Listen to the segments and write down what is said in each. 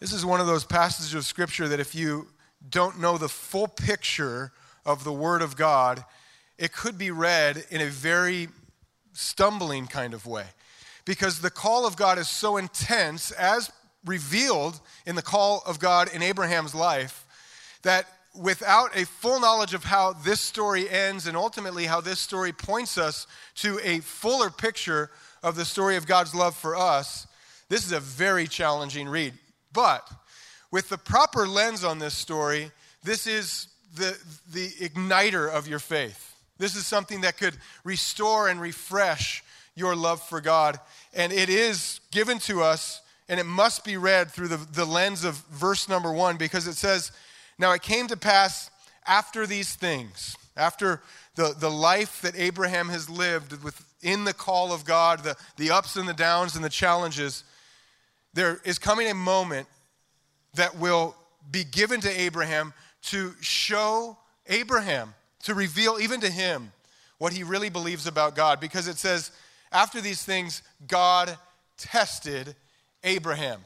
This is one of those passages of Scripture that if you don't know the full picture of the Word of God, it could be read in a very stumbling kind of way. Because the call of God is so intense, as revealed in the call of God in Abraham's life, that without a full knowledge of how this story ends and ultimately how this story points us to a fuller picture of the story of God's love for us, this is a very challenging read. But with the proper lens on this story, this is the igniter of your faith. This is something that could restore and refresh your love for God. And it is given to us, and it must be read through the lens of verse number 1, because it says, now it came to pass after these things, after the life that Abraham has lived within the call of God, the ups and the downs and the challenges, there is coming a moment that will be given to Abraham to show Abraham, to reveal even to him what he really believes about God. Because it says, after these things, God tested Abraham.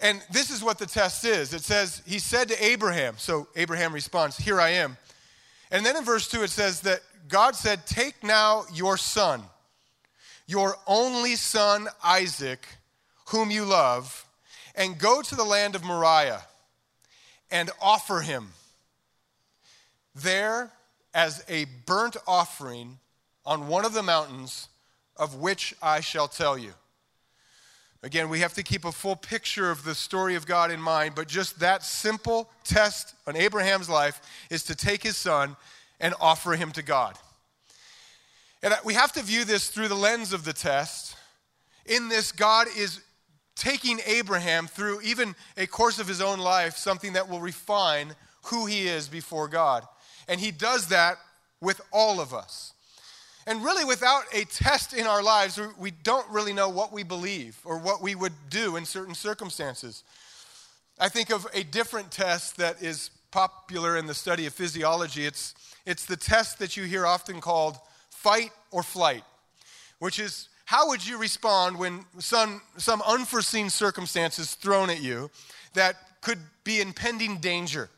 And this is what the test is. It says, he said to Abraham, so Abraham responds, here I am. And then in verse 2 it says that God said, take now your son, your only son Isaac, whom you love, and go to the land of Moriah and offer him there as a burnt offering on one of the mountains of which I shall tell you. Again, we have to keep a full picture of the story of God in mind, but just that simple test on Abraham's life is to take his son and offer him to God. And we have to view this through the lens of the test. In this, God is taking Abraham through even a course of his own life, something that will refine who he is before God. And he does that with all of us. And really, without a test in our lives, we don't really know what we believe or what we would do in certain circumstances. I think of a different test that is popular in the study of physiology. It's the test that you hear often called fight or flight, which is how would you respond when some unforeseen circumstance is thrown at you that could be impending danger,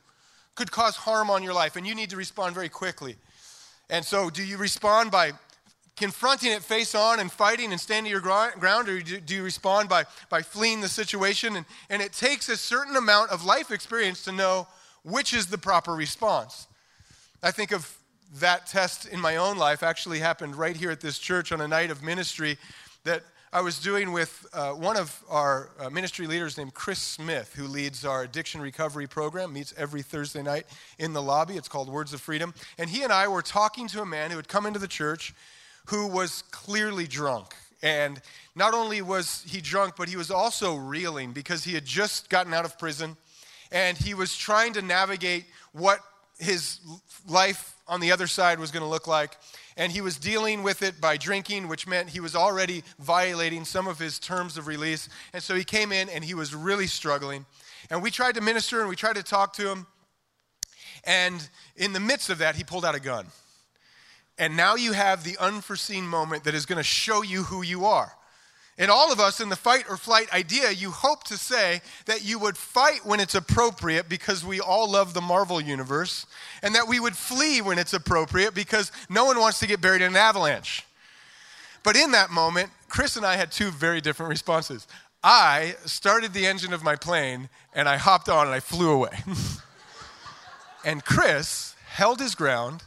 could cause harm on your life, and you need to respond very quickly. And so do you respond by confronting it face on and fighting and standing your ground, or do you respond by fleeing the situation? And it takes a certain amount of life experience to know which is the proper response. I think of that test in my own life actually happened right here at this church on a night of ministry that I was doing with one of our ministry leaders named Chris Smith, who leads our addiction recovery program, meets every Thursday night in the lobby. It's called Words of Freedom. And he and I were talking to a man who had come into the church who was clearly drunk. And not only was he drunk, but he was also reeling because he had just gotten out of prison. And he was trying to navigate what his life on the other side was going to look like. And he was dealing with it by drinking, which meant he was already violating some of his terms of release. And so he came in and he was really struggling. And we tried to minister and we tried to talk to him. And in the midst of that, he pulled out a gun. And now you have the unforeseen moment that is going to show you who you are. And all of us in the fight or flight idea, you hope to say that you would fight when it's appropriate because we all love the Marvel universe, and that we would flee when it's appropriate because no one wants to get buried in an avalanche. But in that moment, Chris and I had two very different responses. I started the engine of my plane, and I hopped on, and I flew away. And Chris held his ground,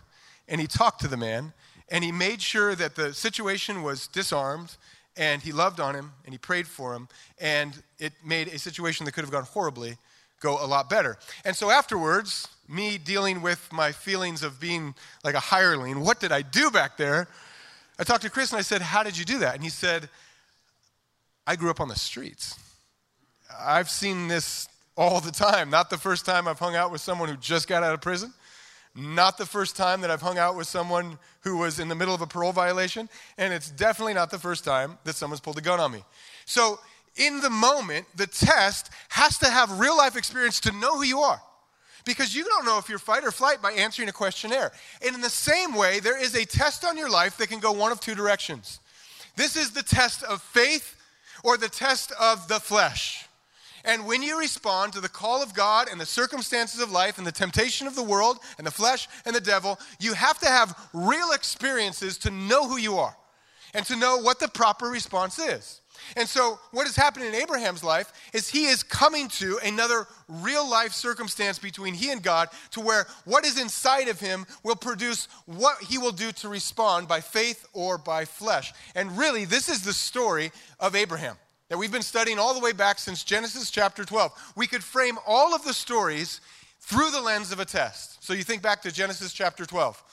and he talked to the man, and he made sure that the situation was disarmed, and he loved on him, and he prayed for him, and it made a situation that could have gone horribly go a lot better. And so afterwards, me dealing with my feelings of being like a hireling, what did I do back there? I talked to Chris, and I said, how did you do that? And he said, I grew up on the streets. I've seen this all the time. Not the first time I've hung out with someone who just got out of prison. Not the first time that I've hung out with someone who was in the middle of a parole violation, and it's definitely not the first time that someone's pulled a gun on me. So in the moment, the test has to have real life experience to know who you are, because you don't know if you're fight or flight by answering a questionnaire. And in the same way, there is a test on your life that can go one of two directions. This is the test of faith or the test of the flesh. And when you respond to the call of God and the circumstances of life and the temptation of the world and the flesh and the devil, you have to have real experiences to know who you are and to know what the proper response is. And so what is happening in Abraham's life is he is coming to another real life circumstance between he and God, to where what is inside of him will produce what he will do to respond by faith or by flesh. And really, this is the story of Abraham that we've been studying all the way back since Genesis chapter 12. We could frame all of the stories through the lens of a test. So you think back to Genesis chapter 12.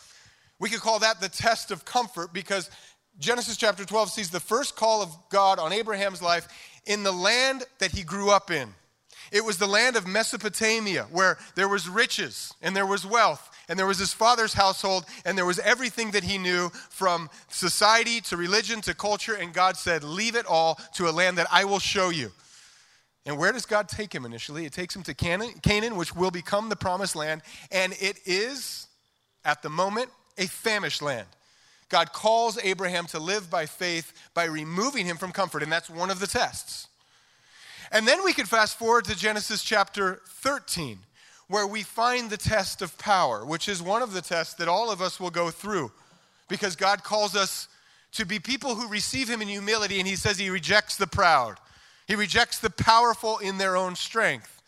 We could call that the test of comfort, because Genesis chapter 12 sees the first call of God on Abraham's life in the land that he grew up in. It was the land of Mesopotamia, where there was riches and there was wealth and there was his father's household and there was everything that he knew, from society to religion to culture. And God said, leave it all to a land that I will show you. And where does God take him initially? It takes him to Canaan, which will become the promised land. And it is, at the moment, a famished land. God calls Abraham to live by faith by removing him from comfort, and that's one of the tests. And then we can fast forward to Genesis chapter 13, where we find the test of power, which is one of the tests that all of us will go through, because God calls us to be people who receive him in humility, and he says he rejects the proud. He rejects the powerful in their own strength.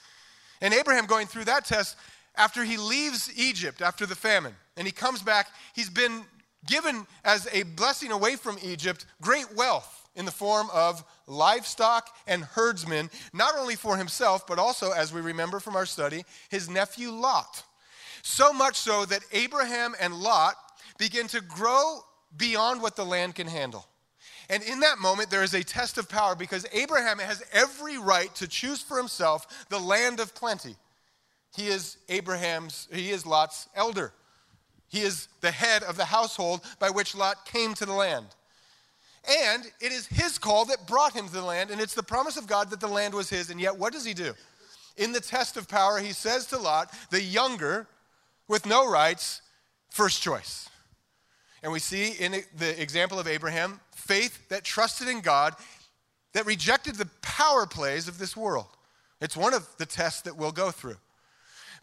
And Abraham, going through that test, after he leaves Egypt, after the famine, and he comes back, he's been given as a blessing away from Egypt great wealth in the form of livestock and herdsmen, not only for himself, but also, as we remember from our study, his nephew Lot. So much so that Abraham and Lot begin to grow beyond what the land can handle. And in that moment, there is a test of power, because Abraham has every right to choose for himself the land of plenty. He is Lot's elder. He is the head of the household by which Lot came to the land. And it is his call that brought him to the land, and it's the promise of God that the land was his. And yet, what does he do? In the test of power, he says to Lot, the younger, with no rights, first choice. And we see in the example of Abraham, faith that trusted in God, that rejected the power plays of this world. It's one of the tests that we'll go through.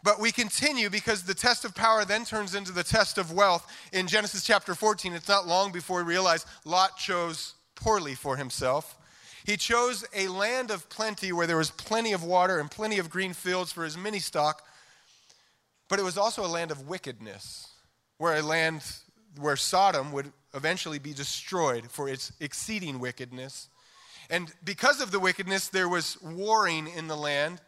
But we continue, because the test of power then turns into the test of wealth. In Genesis chapter 14, it's not long before we realize Lot chose poorly for himself. He chose a land of plenty where there was plenty of water and plenty of green fields for his mini stock. But it was also a land of wickedness, where a land where Sodom would eventually be destroyed for its exceeding wickedness. And because of the wickedness, there was warring in the land.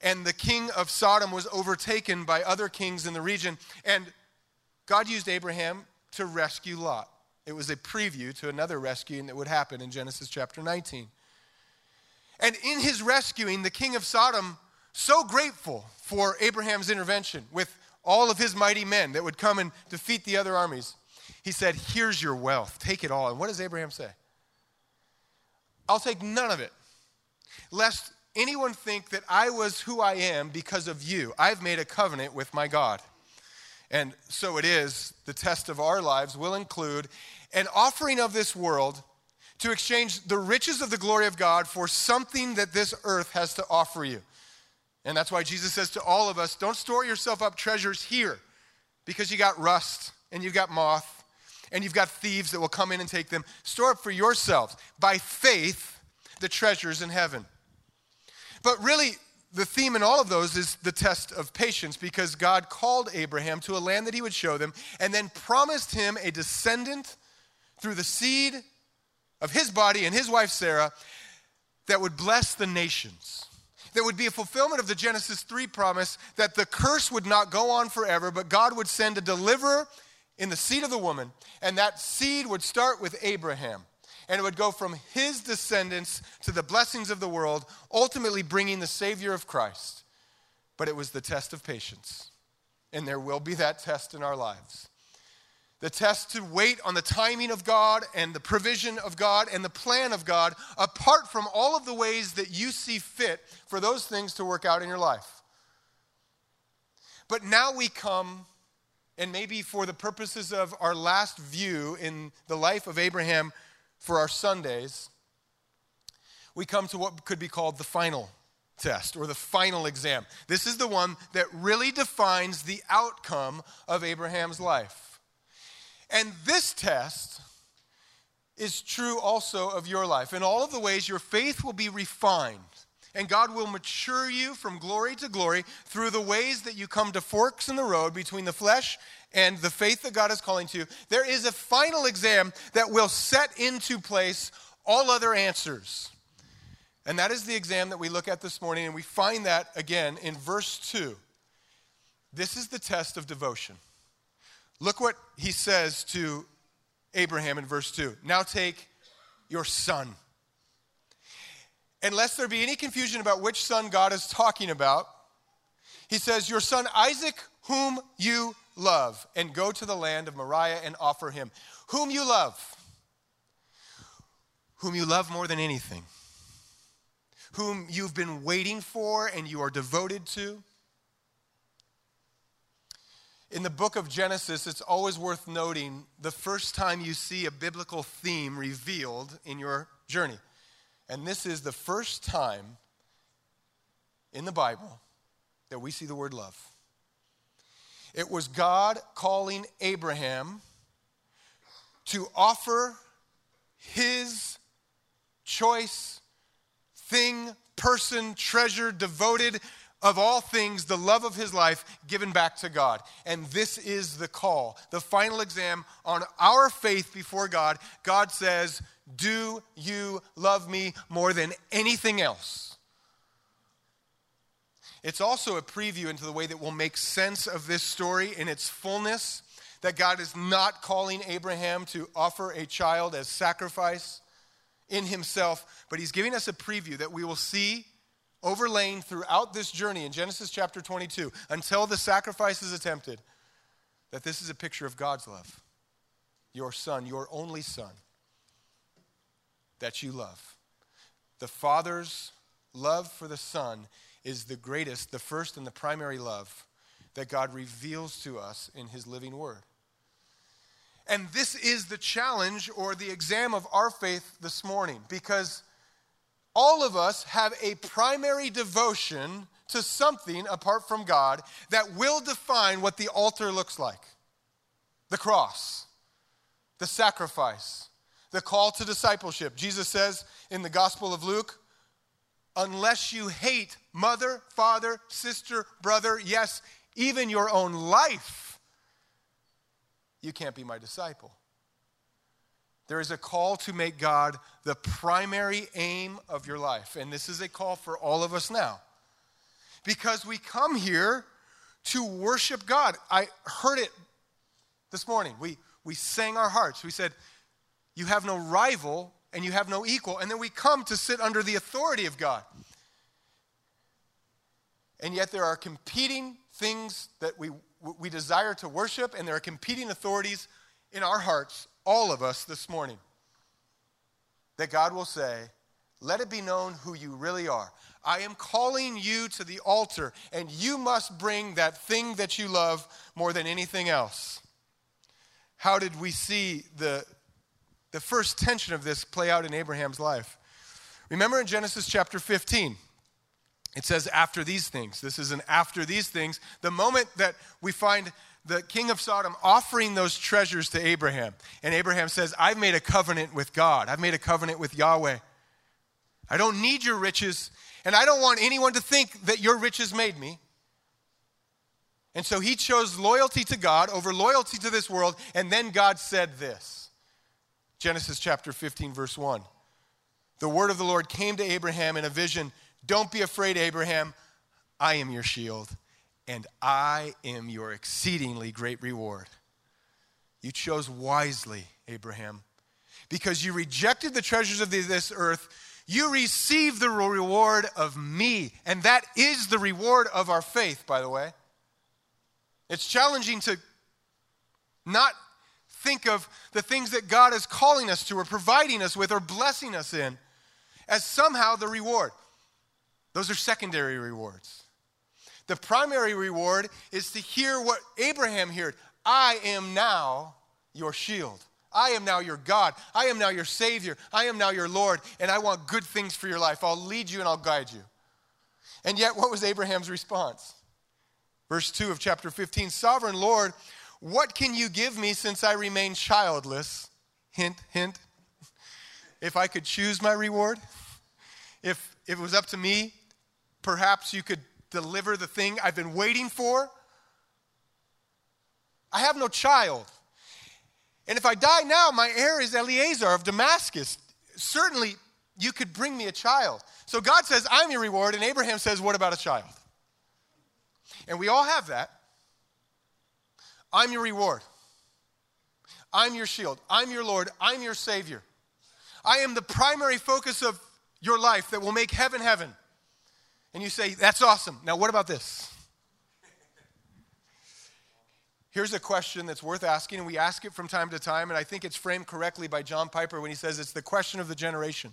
And the king of Sodom was overtaken by other kings in the region. And God used Abraham to rescue Lot. It was a preview to another rescuing that would happen in Genesis chapter 19. And in his rescuing, the king of Sodom, so grateful for Abraham's intervention with all of his mighty men that would come and defeat the other armies, he said, here's your wealth, take it all. And what does Abraham say? I'll take none of it, lest anyone think that I was who I am because of you. I've made a covenant with my God. And so it is, the test of our lives will include an offering of this world to exchange the riches of the glory of God for something that this earth has to offer you. And that's why Jesus says to all of us, don't store yourself up treasures here, because you got rust and you've got moth and you've got thieves that will come in and take them. Store up for yourselves by faith the treasures in heaven. But really, the theme in all of those is the test of patience, because God called Abraham to a land that he would show them, and then promised him a descendant through the seed of his body and his wife Sarah that would bless the nations. That would be a fulfillment of the Genesis 3 promise that the curse would not go on forever, but God would send a deliverer in the seed of the woman, and that seed would start with Abraham. And it would go from his descendants to the blessings of the world, ultimately bringing the Savior of Christ. But it was the test of patience. And there will be that test in our lives. The test to wait on the timing of God and the provision of God and the plan of God, apart from all of the ways that you see fit for those things to work out in your life. But now we come, and maybe for the purposes of our last view in the life of Abraham, for our Sundays, we come to what could be called the final test or the final exam. This is the one that really defines the outcome of Abraham's life. And this test is true also of your life. In all of the ways your faith will be refined, and God will mature you from glory to glory through the ways that you come to forks in the road between the flesh and the faith that God is calling to you. There is a final exam that will set into place all other answers. And that is the exam that we look at this morning, and we find that again in verse 2. This is the test of devotion. Look what he says to Abraham in verse 2. Now take your son. And lest there be any confusion about which son God is talking about, he says, your son Isaac, whom you love, and go to the land of Moriah and offer him. Whom you love. Whom you love more than anything. Whom you've been waiting for and you are devoted to. In the book of Genesis, it's always worth noting the first time you see a biblical theme revealed in your journey. And this is the first time in the Bible that we see the word love. It was God calling Abraham to offer his choice, thing, person, treasure, devoted of all things, the love of his life given back to God. And this is the call, the final exam on our faith before God. God says, do you love me more than anything else? It's also a preview into the way that we'll make sense of this story in its fullness, that God is not calling Abraham to offer a child as sacrifice in himself, but he's giving us a preview that we will see overlaying throughout this journey in Genesis chapter 22, until the sacrifice is attempted, that this is a picture of God's love. Your son, your only son, that you love. The Father's love for the Son is the greatest, the first and the primary love that God reveals to us in his living word. And this is the challenge or the exam of our faith this morning, because all of us have a primary devotion to something apart from God that will define what the altar looks like. The cross, the sacrifice, the call to discipleship. Jesus says in the Gospel of Luke, unless you hate mother, father, sister, brother, yes, even your own life, you can't be my disciple. There is a call to make God the primary aim of your life. And this is a call for all of us now. Because we come here to worship God. I heard it this morning. We sang our hearts. We said, you have no rival and you have no equal. And then we come to sit under the authority of God. And yet there are competing things that we desire to worship, and there are competing authorities in our hearts, all of us this morning, that God will say, let it be known who you really are. I am calling you to the altar, and you must bring that thing that you love more than anything else. How did we see the first tension of this play out in Abraham's life? Remember in Genesis chapter 15, it says, after these things. This is an after these things. The moment that we find the king of Sodom offering those treasures to Abraham. And Abraham says, I've made a covenant with God. I've made a covenant with Yahweh. I don't need your riches, and I don't want anyone to think that your riches made me. And so he chose loyalty to God over loyalty to this world, and then God said this. Genesis chapter 15, verse 1. The word of the Lord came to Abraham in a vision. Don't be afraid, Abraham. I am your shield. And I am your exceedingly great reward. You chose wisely, Abraham, because you rejected the treasures of this earth. You received the reward of me, and that is the reward of our faith, by the way. It's challenging to not think of the things that God is calling us to or providing us with or blessing us in as somehow the reward. Those are secondary rewards. The primary reward is to hear what Abraham heard. I am now your shield. I am now your God. I am now your Savior. I am now your Lord, and I want good things for your life. I'll lead you and I'll guide you. And yet, what was Abraham's response? Verse 2 of chapter 15, Sovereign Lord, what can you give me since I remain childless? Hint, hint. If I could choose my reward, if it was up to me, perhaps you could deliver the thing I've been waiting for. I have no child. And if I die now, my heir is Eliezer of Damascus. Certainly, you could bring me a child. So God says, I'm your reward. And Abraham says, what about a child? And we all have that. I'm your reward. I'm your shield. I'm your Lord. I'm your Savior. I am the primary focus of your life that will make heaven heaven. And you say, that's awesome. Now, what about this? Here's a question that's worth asking, and we ask it from time to time, and I think it's framed correctly by John Piper when he says it's the question of the generation.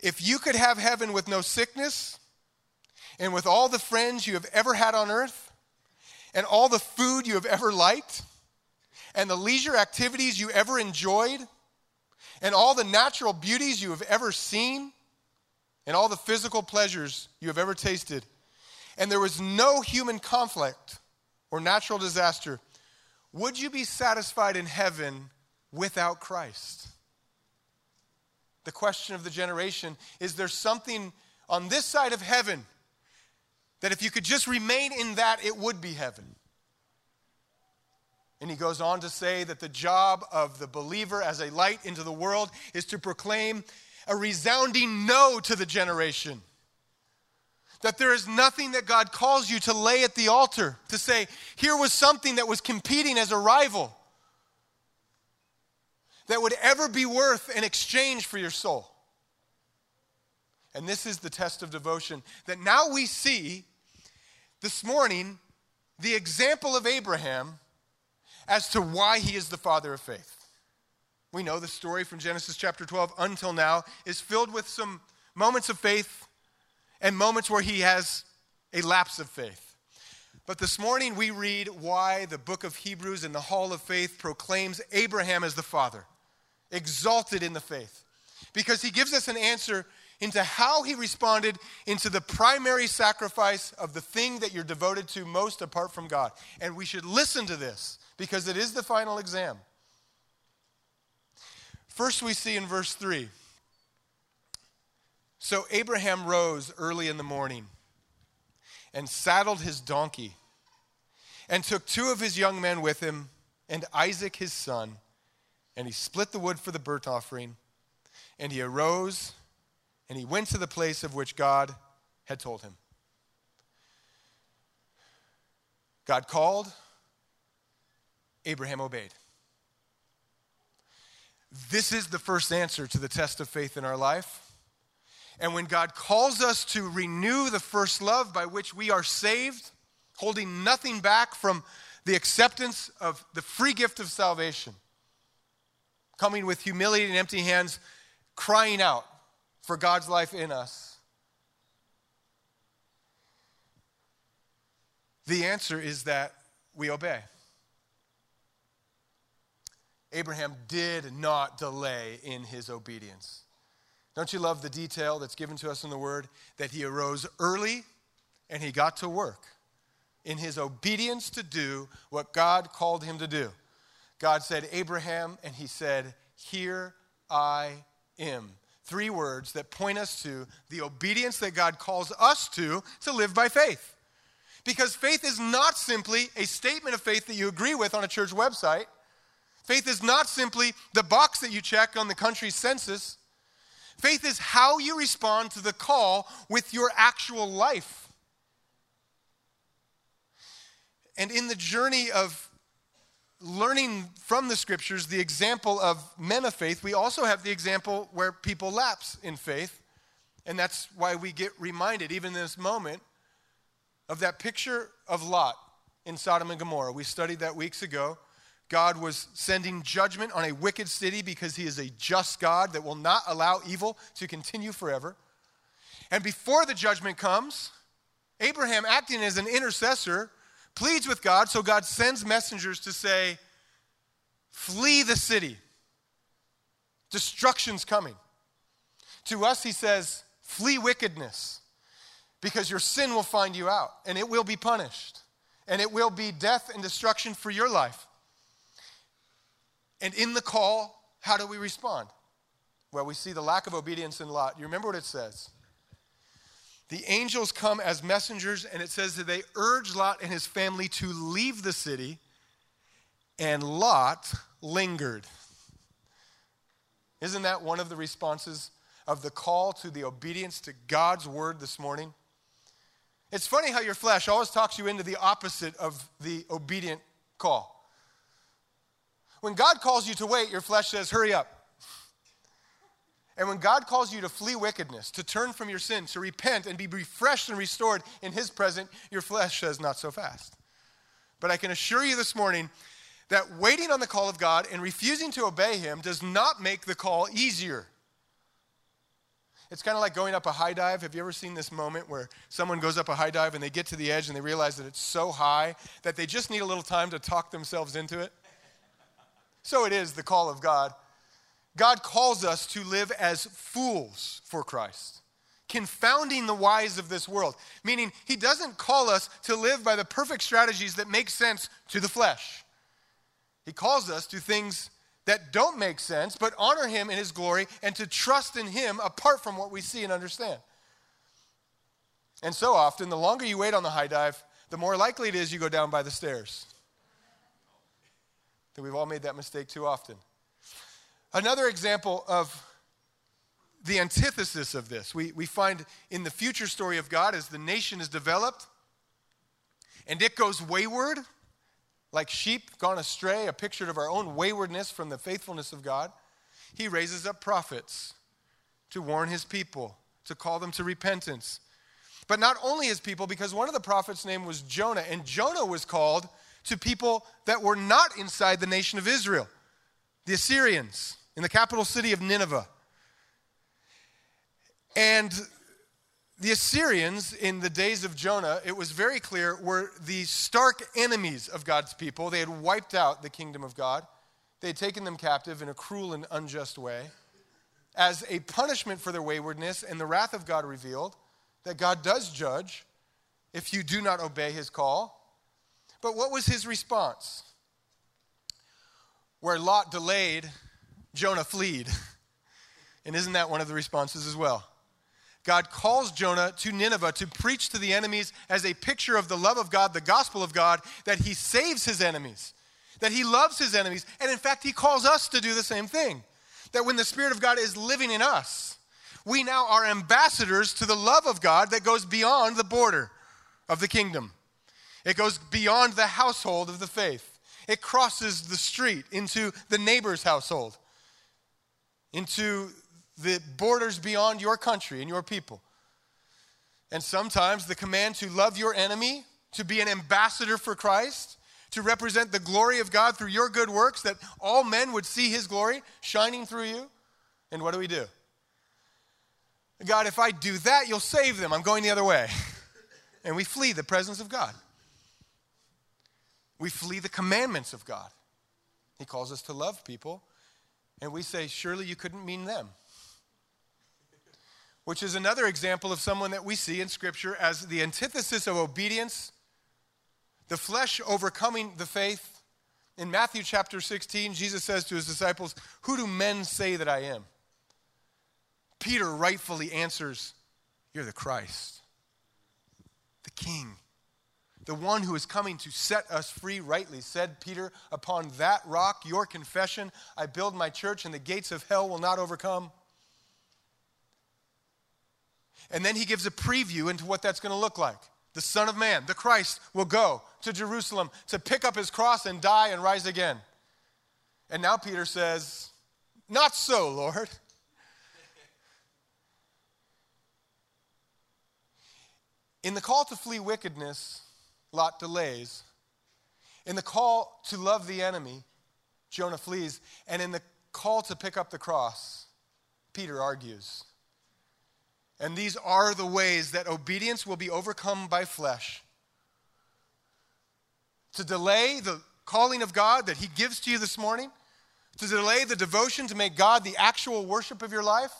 If you could have heaven with no sickness and with all the friends you have ever had on earth and all the food you have ever liked and the leisure activities you ever enjoyed and all the natural beauties you have ever seen and all the physical pleasures you have ever tasted, and there was no human conflict or natural disaster, would you be satisfied in heaven without Christ? The question of the generation, is there something on this side of heaven that if you could just remain in that, it would be heaven? And he goes on to say that the job of the believer as a light into the world is to proclaim a resounding no to the generation. That there is nothing that God calls you to lay at the altar, to say, here was something that was competing as a rival that would ever be worth an exchange for your soul. And this is the test of devotion, that now we see this morning the example of Abraham as to why he is the father of faith. We know the story from Genesis chapter 12 until now is filled with some moments of faith and moments where he has a lapse of faith. But this morning we read why the book of Hebrews in the Hall of Faith proclaims Abraham as the father, exalted in the faith, because he gives us an answer into how he responded into the primary sacrifice of the thing that you're devoted to most apart from God. And we should listen to this because it is the final exam. First we see in verse 3, so Abraham rose early in the morning and saddled his donkey and took two of his young men with him and Isaac his son, and he split the wood for the burnt offering, and he arose and he went to the place of which God had told him. God called, Abraham obeyed. This is the first answer to the test of faith in our life. And when God calls us to renew the first love by which we are saved, holding nothing back from the acceptance of the free gift of salvation, coming with humility and empty hands, crying out for God's life in us, the answer is that we obey. Abraham did not delay in his obedience. Don't you love the detail that's given to us in the Word? That he arose early and he got to work in his obedience to do what God called him to do. God said, Abraham, and he said, here I am. Three words that point us to the obedience that God calls us to live by faith. Because faith is not simply a statement of faith that you agree with on a church website. Faith is not simply the box that you check on the country's census. Faith is how you respond to the call with your actual life. And in the journey of learning from the scriptures, the example of men of faith, we also have the example where people lapse in faith. And that's why we get reminded, even in this moment, of that picture of Lot in Sodom and Gomorrah. We studied that weeks ago. God was sending judgment on a wicked city because he is a just God that will not allow evil to continue forever. And before the judgment comes, Abraham, acting as an intercessor, pleads with God, so God sends messengers to say, flee the city. Destruction's coming. To us, he says, flee wickedness. because your sin will find you out, and it will be punished, and it will be death and destruction for your life. And in the call, how do we respond? Well, we see the lack of obedience in Lot. You remember what it says? The angels come as messengers, and it says that they urge Lot and his family to leave the city, and Lot lingered. Isn't that one of the responses of the call to the obedience to God's word this morning? It's funny how your flesh always talks you into the opposite of the obedient call. When God calls you to wait, your flesh says, hurry up. And when God calls you to flee wickedness, to turn from your sin, to repent and be refreshed and restored in his presence, your flesh says, not so fast. But I can assure you this morning that waiting on the call of God and refusing to obey him does not make the call easier. It's kind of like going up a high dive. Have you ever seen this moment where someone goes up a high dive and they get to the edge and they realize that it's so high that they just need a little time to talk themselves into it? So it is the call of God. God calls us to live as fools for Christ, confounding the wise of this world, meaning he doesn't call us to live by the perfect strategies that make sense to the flesh. He calls us to things that don't make sense, but honor him in his glory and to trust in him apart from what we see and understand. And so often, the longer you wait on the high dive, the more likely it is you go down by the stairs. That we've all made that mistake too often. Another example of the antithesis of this, we find in the future story of God as the nation is developed and it goes wayward, like sheep gone astray, a picture of our own waywardness from the faithfulness of God. He raises up prophets to warn his people, to call them to repentance. But not only his people, because one of the prophets' name was Jonah, and Jonah was called to people that were not inside the nation of Israel, the Assyrians in the capital city of Nineveh. And the Assyrians in the days of Jonah, it was very clear, were the stark enemies of God's people. They had wiped out the kingdom of God. They had taken them captive in a cruel and unjust way as a punishment for their waywardness, and the wrath of God revealed that God does judge if you do not obey his call. But what was his response? Where Lot delayed, Jonah fled. And isn't that one of the responses as well? God calls Jonah to Nineveh to preach to the enemies as a picture of the love of God, the gospel of God, that he saves his enemies, that he loves his enemies. And in fact, he calls us to do the same thing, that when the Spirit of God is living in us, we now are ambassadors to the love of God that goes beyond the border of the kingdom. It goes beyond the household of the faith. It crosses the street into the neighbor's household, into the borders beyond your country and your people. And sometimes the command to love your enemy, to be an ambassador for Christ, to represent the glory of God through your good works, that all men would see his glory shining through you. And what do we do? God, if I do that, you'll save them. I'm going the other way. And we flee the presence of God. We flee the commandments of God. He calls us to love people. And we say, surely you couldn't mean them. Which is another example of someone that we see in Scripture as the antithesis of obedience, the flesh overcoming the faith. In Matthew chapter 16, Jesus says to his disciples, "Who do men say that I am?" Peter rightfully answers, "You're the Christ, the King, the one who is coming to set us free." Rightly said Peter, "Upon that rock, your confession, I build my church, and the gates of hell will not overcome." And then he gives a preview into what that's going to look like. The Son of Man, the Christ, will go to Jerusalem to pick up his cross and die and rise again. And now Peter says, "Not so, Lord." In the call to flee wickedness, Lot delays. In the call to love the enemy, Jonah flees. And in the call to pick up the cross, Peter argues. And these are the ways that obedience will be overcome by flesh. To delay the calling of God that he gives to you this morning, to delay the devotion to make God the actual worship of your life,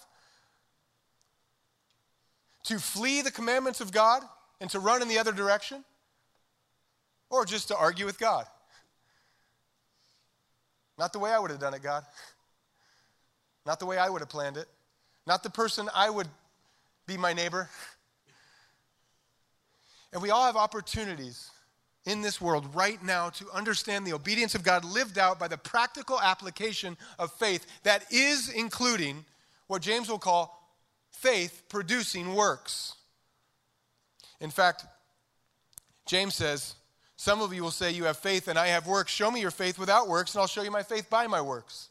to flee the commandments of God and to run in the other direction, or just to argue with God? Not the way I would have done it, God. Not the way I would have planned it. Not the person I would be my neighbor. And we all have opportunities in this world right now to understand the obedience of God lived out by the practical application of faith that is including what James will call faith producing works. In fact, James says, some of you will say you have faith and I have works. Show me your faith without works and I'll show you my faith by my works.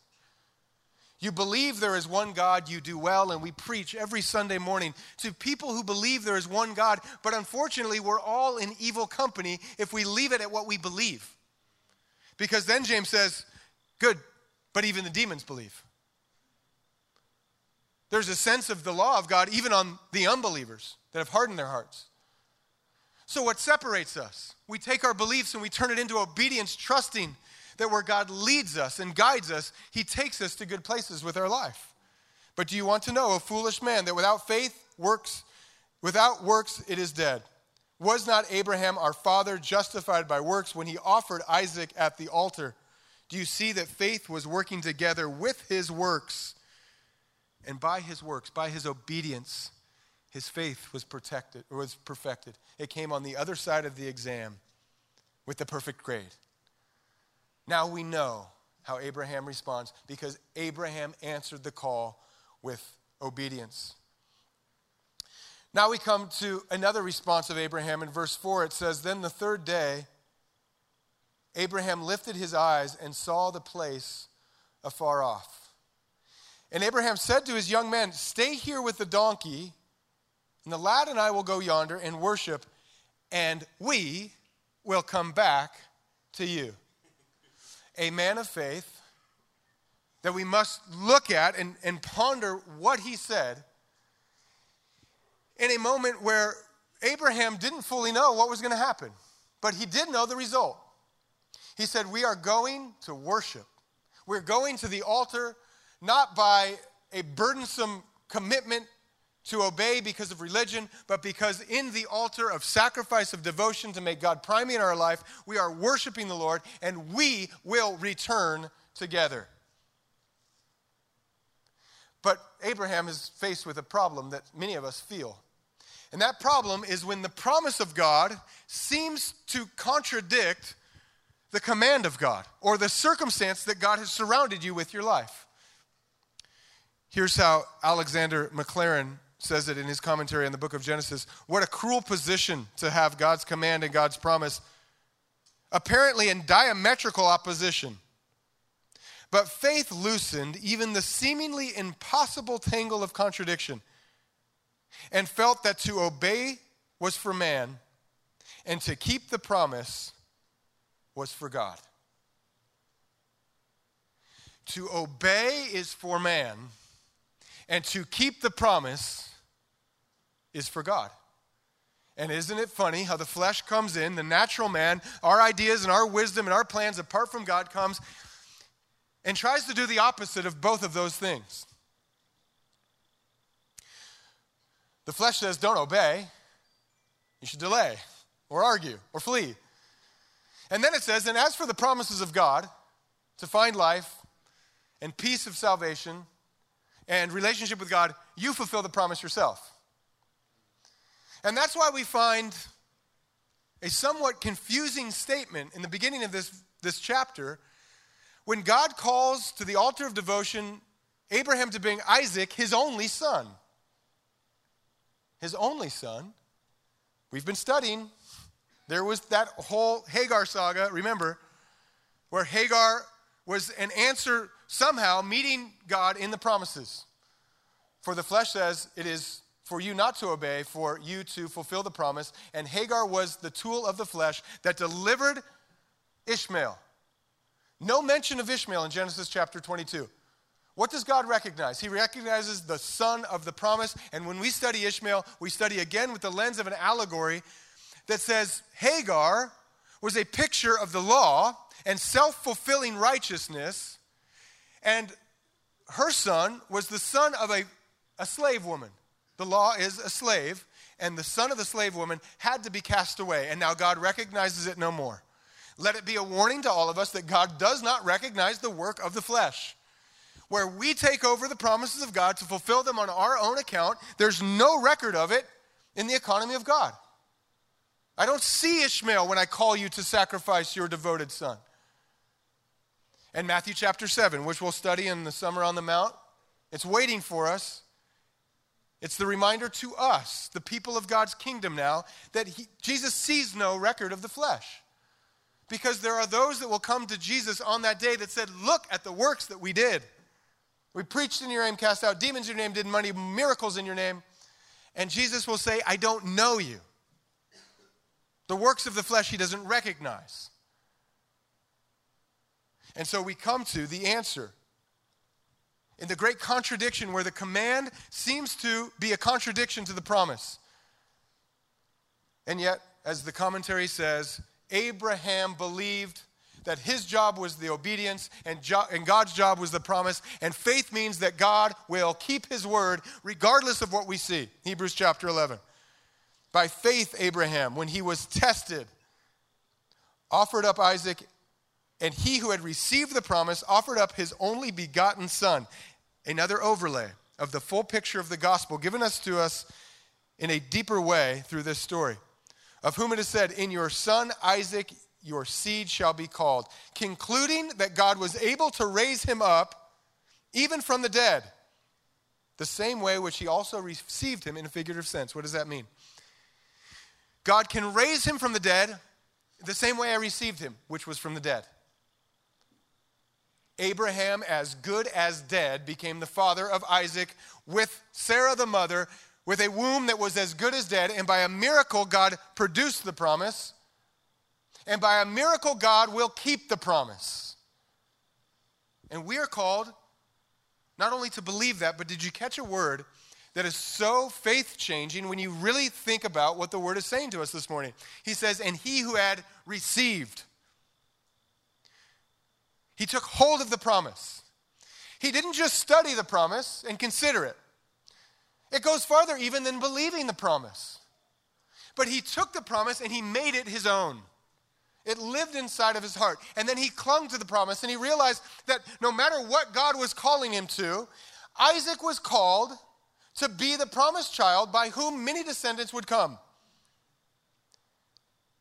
You believe there is one God, you do well, and we preach every Sunday morning to people who believe there is one God, but unfortunately we're all in evil company if we leave it at what we believe. Because then James says, good, but even the demons believe. There's a sense of the law of God even on the unbelievers that have hardened their hearts. So what separates us? We take our beliefs and we turn it into obedience, trusting that where God leads us and guides us, he takes us to good places with our life. But do you want to know, a foolish man, that without works it is dead? Was not Abraham our father justified by works when he offered Isaac at the altar? Do you see that faith was working together with his works? And by his works, by his obedience, his faith was perfected. It came on the other side of the exam with the perfect grade. Now we know how Abraham responds because Abraham answered the call with obedience. Now we come to another response of Abraham in verse 4. It says, then the third day, Abraham lifted his eyes and saw the place afar off. And Abraham said to his young men, stay here with the donkey, and the lad and I will go yonder and worship, and we will come back to you. A man of faith that we must look at and ponder what he said in a moment where Abraham didn't fully know what was going to happen, but he did know the result. He said, we are going to worship. We're going to the altar, not by a burdensome commitment to obey because of religion, but because in the altar of sacrifice of devotion to make God prime in our life, we are worshiping the Lord and we will return together. But Abraham is faced with a problem that many of us feel. And that problem is when the promise of God seems to contradict the command of God or the circumstance that God has surrounded you with your life. Here's how Alexander McLaren says it in his commentary on the book of Genesis. What a cruel position to have God's command and God's promise apparently in diametrical opposition. But faith loosened even the seemingly impossible tangle of contradiction and felt that to obey was for man and to keep the promise was for God. To obey is for man and to keep the promise is for God. And isn't it funny how the flesh comes in, the natural man, our ideas and our wisdom and our plans apart from God comes and tries to do the opposite of both of those things. The flesh says, don't obey. You should delay or argue or flee. And then it says, and as for the promises of God to find life and peace of salvation and relationship with God, you fulfill the promise yourself. And that's why we find a somewhat confusing statement in the beginning of this chapter when God calls to the altar of devotion Abraham to bring Isaac, his only son. His only son. We've been studying. There was that whole Hagar saga, remember, where Hagar was an answer somehow meeting God in the promises. For the flesh says it is for you not to obey, for you to fulfill the promise. And Hagar was the tool of the flesh that delivered Ishmael. No mention of Ishmael in Genesis chapter 22. What does God recognize? He recognizes the son of the promise. And when we study Ishmael, we study again with the lens of an allegory that says Hagar was a picture of the law and self-fulfilling righteousness, and her son was the son of a slave woman, The law is a slave, and the son of the slave woman had to be cast away, and now God recognizes it no more. Let it be a warning to all of us that God does not recognize the work of the flesh. Where we take over the promises of God to fulfill them on our own account, there's no record of it in the economy of God. I don't see Ishmael when I call you to sacrifice your devoted son. And Matthew chapter 7, which we'll study in the Summer on the Mount, it's waiting for us. It's the reminder to us, the people of God's kingdom now, that Jesus sees no record of the flesh. Because there are those that will come to Jesus on that day that said, look at the works that we did. We preached in your name, cast out demons in your name, did many miracles in your name. And Jesus will say, I don't know you. The works of the flesh he doesn't recognize. And so we come to the answer. In the great contradiction where the command seems to be a contradiction to the promise. And yet, as the commentary says, Abraham believed that his job was the obedience and God's job was the promise. And faith means that God will keep his word regardless of what we see. Hebrews chapter 11. By faith, Abraham, when he was tested, offered up Isaac, and he who had received the promise offered up his only begotten son. Another overlay of the full picture of the gospel given to us in a deeper way through this story. Of whom it is said, in your son Isaac, your seed shall be called, concluding that God was able to raise him up even from the dead, the same way which he also received him in a figurative sense. What does that mean? God can raise him from the dead the same way I received him, which was from the dead. Abraham, as good as dead, became the father of Isaac with Sarah the mother, with a womb that was as good as dead, and by a miracle God produced the promise. And by a miracle, God will keep the promise. And we are called not only to believe that, but did you catch a word that is so faith-changing when you really think about what the word is saying to us this morning? He says, and he who had received. He took hold of the promise. He didn't just study the promise and consider it. It goes farther even than believing the promise. But he took the promise and he made it his own. It lived inside of his heart. And then he clung to the promise and he realized that no matter what God was calling him to, Isaac was called to be the promised child by whom many descendants would come.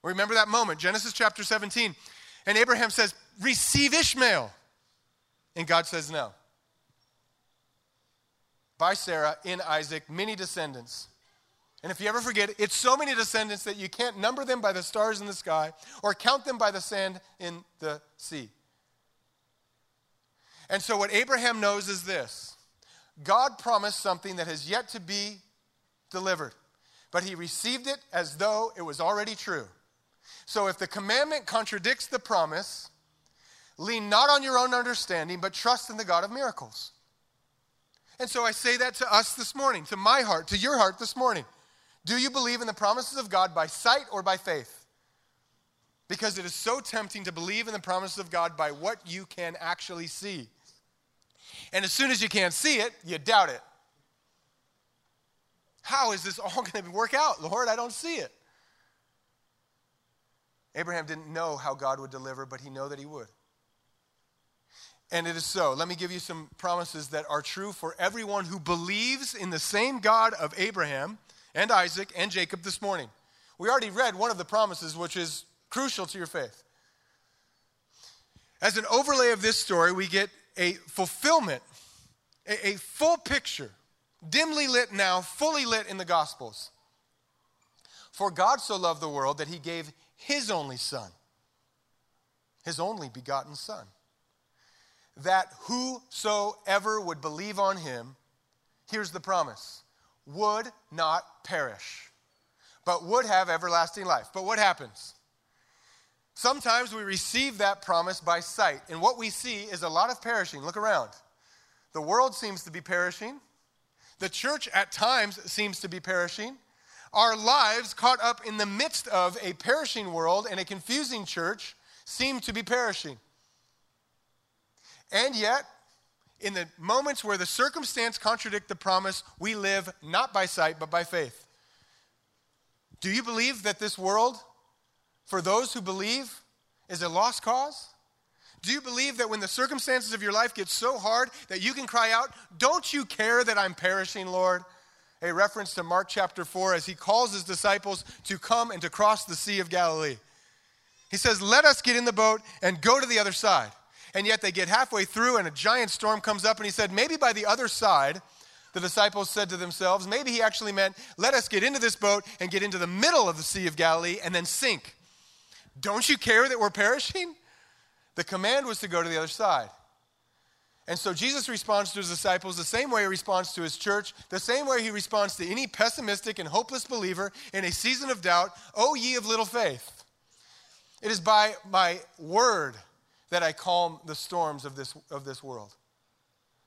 Remember that moment, Genesis chapter 17. And Abraham says, receive Ishmael. And God says no. By Sarah, in Isaac, many descendants. And if you ever forget, it's so many descendants that you can't number them by the stars in the sky or count them by the sand in the sea. And so what Abraham knows is this. God promised something that has yet to be delivered, but he received it as though it was already true. So if the commandment contradicts the promise, lean not on your own understanding, but trust in the God of miracles. And so I say that to us this morning, to my heart, to your heart this morning. Do you believe in the promises of God by sight or by faith? Because it is so tempting to believe in the promises of God by what you can actually see. And as soon as you can't see it, you doubt it. How is this all going to work out, Lord? I don't see it. Abraham didn't know how God would deliver, but he knew that he would. And it is so. Let me give you some promises that are true for everyone who believes in the same God of Abraham and Isaac and Jacob this morning. We already read one of the promises, which is crucial to your faith. As an overlay of this story, we get a fulfillment, a full picture, dimly lit now, fully lit in the Gospels. For God so loved the world that he gave his only son, his only begotten son, that whosoever would believe on him, here's the promise, would not perish, but would have everlasting life. But what happens? Sometimes we receive that promise by sight, and what we see is a lot of perishing. Look around. The world seems to be perishing. The church at times seems to be perishing. Our lives caught up in the midst of a perishing world and a confusing church seem to be perishing. And yet, In the moments where the circumstance contradicts the promise, we live not by sight, but by faith. Do you believe that this world, for those who believe, is a lost cause? Do you believe that when the circumstances of your life get so hard that you can cry out, "Don't you care that I'm perishing, Lord?" A reference to Mark chapter 4 as he calls his disciples to come and to cross the Sea of Galilee. He says, "Let us get in the boat and go to the other side." And yet they get halfway through and a giant storm comes up, and he said, maybe by the other side, the disciples said to themselves, maybe he actually meant, let us get into this boat and get into the middle of the Sea of Galilee and then sink. Don't you care that we're perishing? The command was to go to the other side. And so Jesus responds to his disciples the same way he responds to his church, the same way he responds to any pessimistic and hopeless believer in a season of doubt, "O ye of little faith, it is by my word that I calm the storms of this world."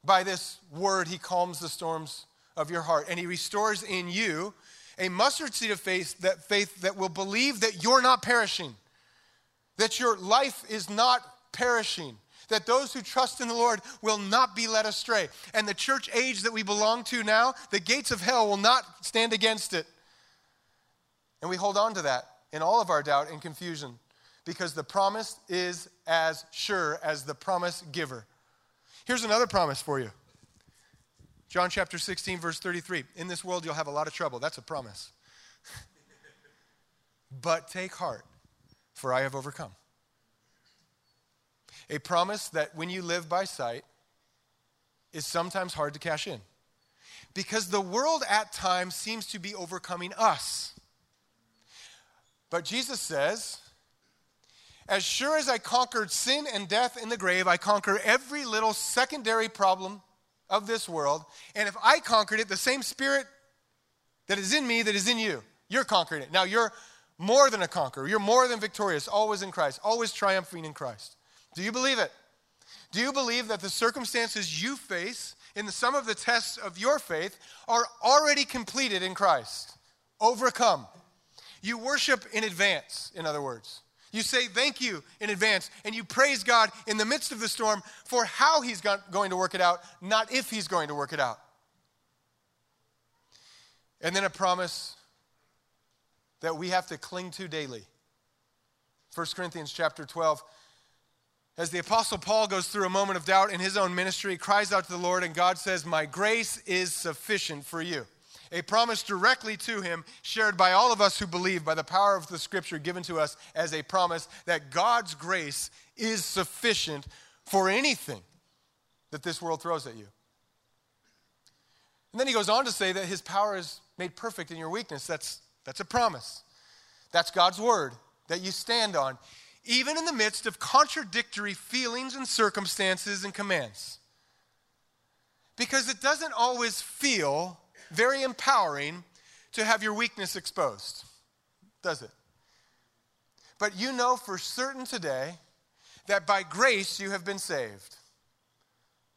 By this word, he calms the storms of your heart, and he restores in you a mustard seed of faith that will believe that you're not perishing, that your life is not perishing, that those who trust in the Lord will not be led astray. And the church age that we belong to now, the gates of hell will not stand against it. And we hold on to that in all of our doubt and confusion, because the promise is as sure as the promise giver. Here's another promise for you. John chapter 16, verse 33. "In this world you'll have a lot of trouble." That's a promise. "But take heart, for I have overcome." A promise that when you live by sight is sometimes hard to cash in, because the world at times seems to be overcoming us. But Jesus says, "As sure as I conquered sin and death in the grave, I conquer every little secondary problem of this world. And if I conquered it, the same spirit that is in me, that is in you, you're conquering it." Now, you're more than a conqueror. You're more than victorious, always in Christ, always triumphing in Christ. Do you believe it? Do you believe that the circumstances you face in the sum of the tests of your faith are already completed in Christ? Overcome. You worship in advance, in other words. You say thank you in advance, and you praise God in the midst of the storm for how he's going to work it out, not if he's going to work it out. And then a promise that we have to cling to daily. 1 Corinthians chapter 12, as the Apostle Paul goes through a moment of doubt in his own ministry, he cries out to the Lord, and God says, "My grace is sufficient for you." A promise directly to him, shared by all of us who believe by the power of the scripture given to us as a promise that God's grace is sufficient for anything that this world throws at you. And then he goes on to say that his power is made perfect in your weakness. That's a promise. That's God's word that you stand on, even in the midst of contradictory feelings and circumstances and commands. Because it doesn't always feel very empowering to have your weakness exposed, does it? But you know for certain today that by grace you have been saved.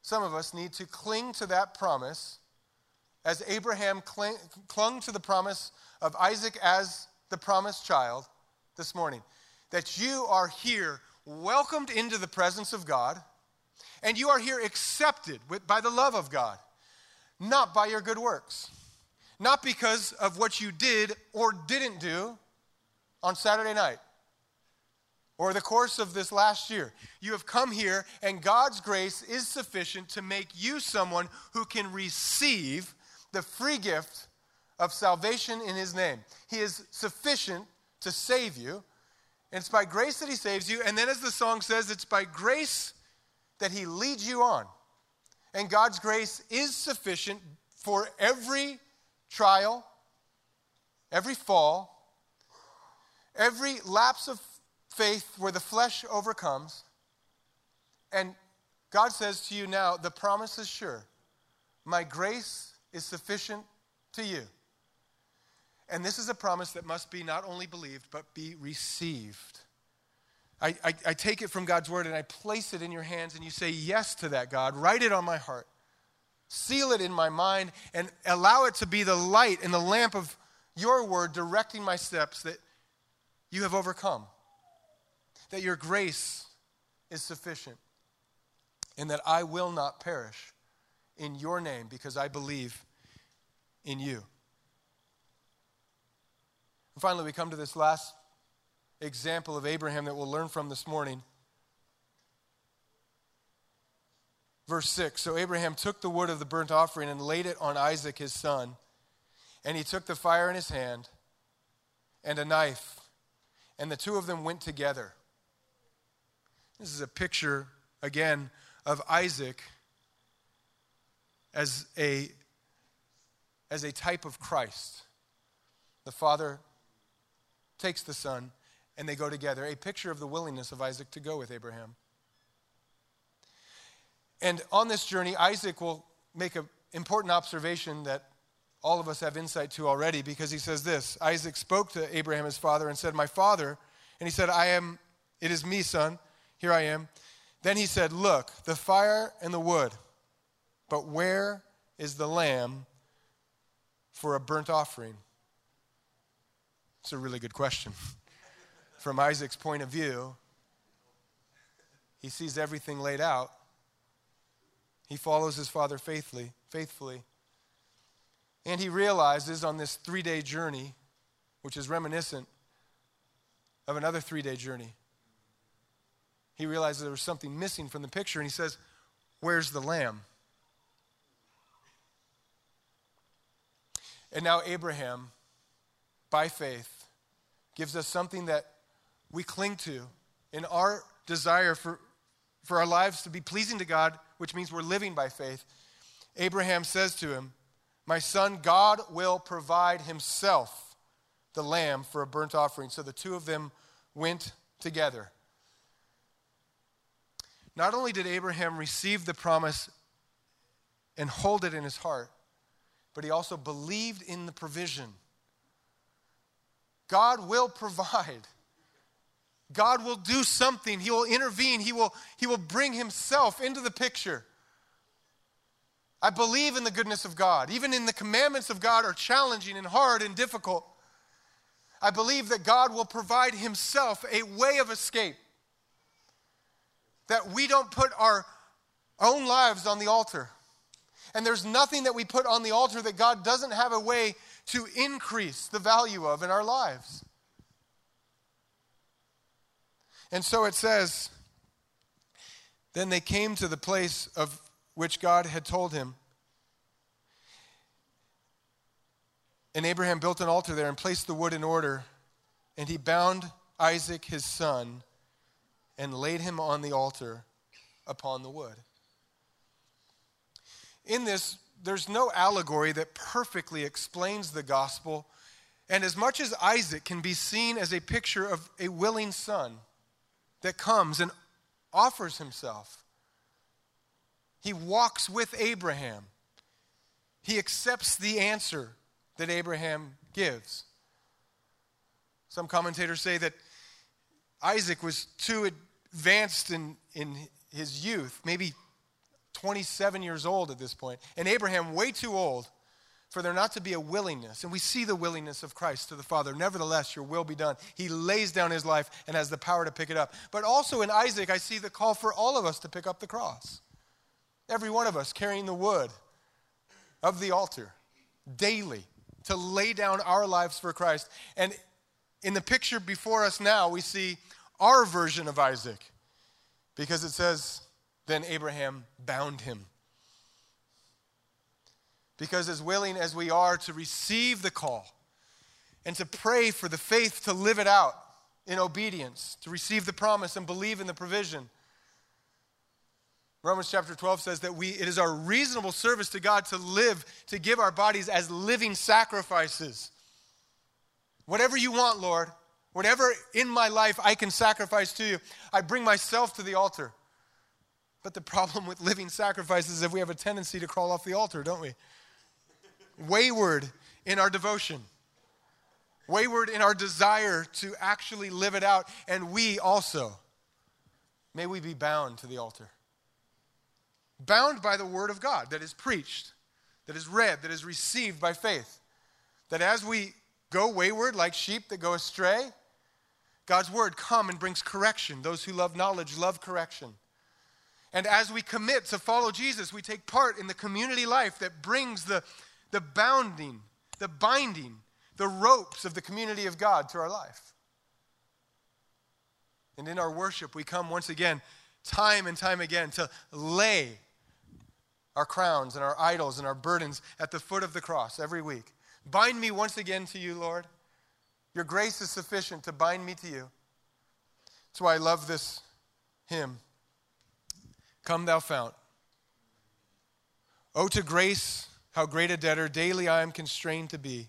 Some of us need to cling to that promise as Abraham clung to the promise of Isaac as the promised child this morning, that you are here welcomed into the presence of God, and you are here accepted by the love of God. Not by your good works, not because of what you did or didn't do on Saturday night or the course of this last year. You have come here, and God's grace is sufficient to make you someone who can receive the free gift of salvation in his name. He is sufficient to save you, and it's by grace that he saves you. And then, as the song says, it's by grace that he leads you on. And God's grace is sufficient for every trial, every fall, every lapse of faith where the flesh overcomes. And God says to you now, the promise is sure. My grace is sufficient to you. And this is a promise that must be not only believed, but be received. I take it from God's word and I place it in your hands, and you say yes to that, God. Write it on my heart. Seal it in my mind, and allow it to be the light and the lamp of your word directing my steps, that you have overcome, that your grace is sufficient. and that I will not perish in your name because I believe in you. And finally, we come to this last example of Abraham that we'll learn from this morning. Verse 6, so Abraham took the wood of the burnt offering and laid it on Isaac his son, and he took the fire in his hand and a knife, and the two of them went together. This is a picture, again, of Isaac as a type of Christ. The father takes the son, and they go together, a picture of the willingness of Isaac to go with Abraham. And on this journey, Isaac will make an important observation that all of us have insight to already, because he says this. Isaac spoke to Abraham, his father, and said, "My father." And he said, "It is me, son. Here I am." Then he said, "Look, the fire and the wood, but where is the lamb for a burnt offering?" It's a really good question. From Isaac's point of view, he sees everything laid out. He follows his father faithfully. And he realizes on this three-day journey, which is reminiscent of another three-day journey, he realizes there was something missing from the picture, and he says, "Where's the lamb?" And now Abraham, by faith, gives us something that we cling to in our desire for our lives to be pleasing to God, which means we're living by faith. Abraham says to him, "My son, God will provide himself the lamb for a burnt offering." So the two of them went together. Not only did Abraham receive the promise and hold it in his heart, but he also believed in the provision. God will provide. God will do something. He will intervene. He will bring himself into the picture. I believe in the goodness of God. Even in the commandments of God are challenging and hard and difficult. I believe that God will provide himself a way of escape. That we don't put our own lives on the altar. And there's nothing that we put on the altar that God doesn't have a way to increase the value of in our lives. And so it says, then they came to the place of which God had told him. And Abraham built an altar there and placed the wood in order. And he bound Isaac his son and laid him on the altar upon the wood. In this, there's no allegory that perfectly explains the gospel. And as much as Isaac can be seen as a picture of a willing son that comes and offers himself. He walks with Abraham. He accepts the answer that Abraham gives. Some commentators say that Isaac was too advanced in his youth, maybe 27 years old at this point, and Abraham way too old for there not to be a willingness. And we see the willingness of Christ to the Father. "Nevertheless, your will be done." He lays down his life and has the power to pick it up. But also in Isaac, I see the call for all of us to pick up the cross. Every one of us carrying the wood of the altar daily to lay down our lives for Christ. And in the picture before us now, we see our version of Isaac, because it says, then Abraham bound him. Because as willing as we are to receive the call and to pray for the faith to live it out in obedience, to receive the promise and believe in the provision, Romans chapter 12 says that it is our reasonable service to God to give our bodies as living sacrifices. Whatever you want, Lord, whatever in my life I can sacrifice to you, I bring myself to the altar. But the problem with living sacrifices is that we have a tendency to crawl off the altar, don't we? Wayward in our devotion, wayward in our desire to actually live it out, and we also, may we be bound to the altar. Bound by the word of God that is preached, that is read, that is received by faith, that as we go wayward like sheep that go astray, God's word comes and brings correction. Those who love knowledge love correction. And as we commit to follow Jesus, we take part in the community life that brings the binding, the ropes of the community of God to our life. And in our worship, we come once again, time and time again, to lay our crowns and our idols and our burdens at the foot of the cross every week. Bind me once again to you, Lord. Your grace is sufficient to bind me to you. That's why I love this hymn. Come thou fount. Oh, to grace, how great a debtor daily I am constrained to be.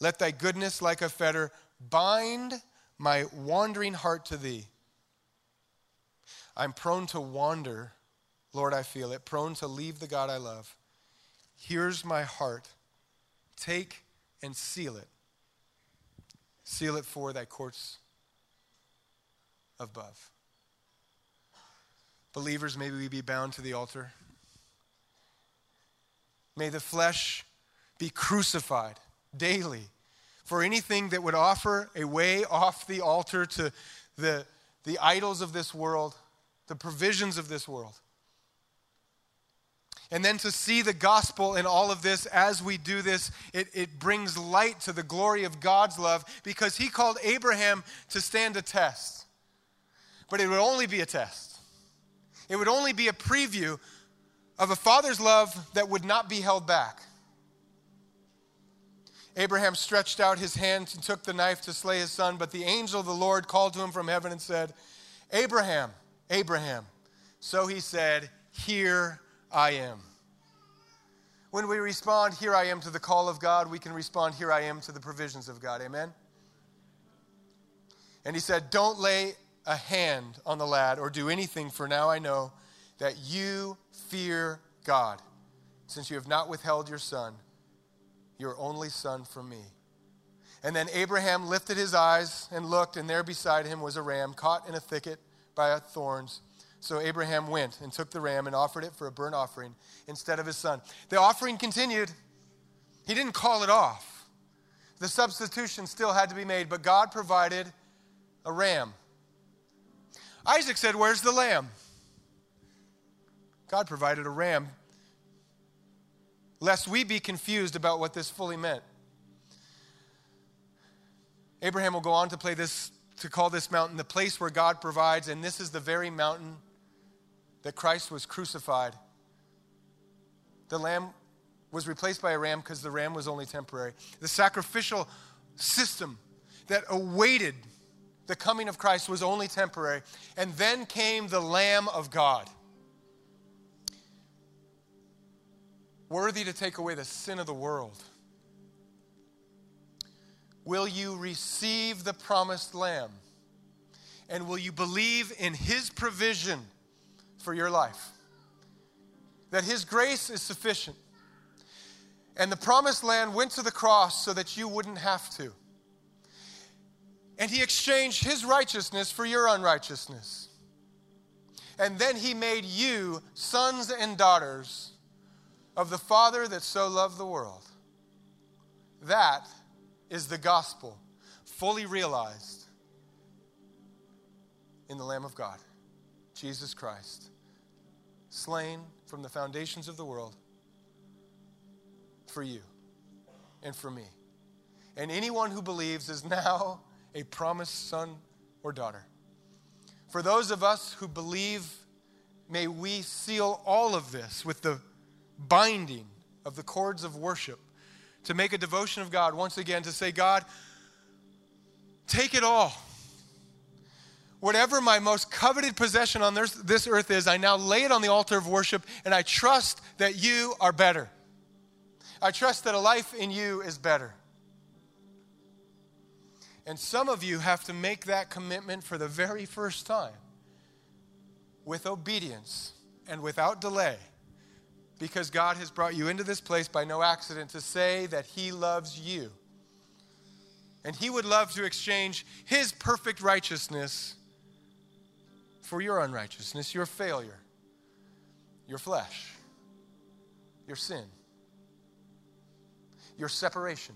Let thy goodness like a fetter bind my wandering heart to thee. I'm prone to wander, Lord, I feel it, prone to leave the God I love. Here's my heart. Take and seal it. Seal it for thy courts above. Believers, may we be bound to the altar. May the flesh be crucified daily for anything that would offer a way off the altar to the idols of this world, the provisions of this world. And then to see the gospel in all of this as we do this, it brings light to the glory of God's love, because he called Abraham to stand a test. But it would only be a test. It would only be a preview of a father's love that would not be held back. Abraham stretched out his hand and took the knife to slay his son, but the angel of the Lord called to him from heaven and said, Abraham, Abraham. So he said, Here I am. When we respond, here I am, to the call of God, we can respond, here I am, to the provisions of God. Amen? And he said, don't lay a hand on the lad or do anything, for now I know that you fear God, since you have not withheld your son, your only son, from me. And then Abraham lifted his eyes and looked, and there beside him was a ram caught in a thicket by thorns. So Abraham went and took the ram and offered it for a burnt offering instead of his son. The offering continued. He didn't call it off. The substitution still had to be made, but God provided a ram. Isaac said, where's the lamb? God provided a ram, lest we be confused about what this fully meant. Abraham will go on to call this mountain the place where God provides, and this is the very mountain that Christ was crucified. The lamb was replaced by a ram because the ram was only temporary. The sacrificial system that awaited the coming of Christ was only temporary. And then came the Lamb of God, worthy to take away the sin of the world. Will you receive the promised Lamb? And will you believe in his provision for your life? That his grace is sufficient. And the promised land went to the cross so that you wouldn't have to. And he exchanged his righteousness for your unrighteousness. And then he made you sons and daughters of the Father that so loved the world. That is the gospel fully realized in the Lamb of God, Jesus Christ, slain from the foundations of the world for you and for me. And anyone who believes is now a promised son or daughter. For those of us who believe, may we seal all of this with the binding of the cords of worship, to make a devotion of God once again, to say, God, take it all. Whatever my most coveted possession on this earth is, I now lay it on the altar of worship, and I trust that you are better. I trust that a life in you is better. And some of you have to make that commitment for the very first time with obedience and without delay, because God has brought you into this place by no accident to say that he loves you. And he would love to exchange his perfect righteousness for your unrighteousness, your failure, your flesh, your sin, your separation.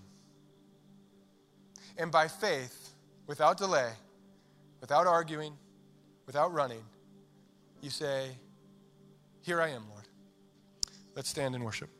And by faith, without delay, without arguing, without running, you say, here I am, Lord. Let's stand and worship.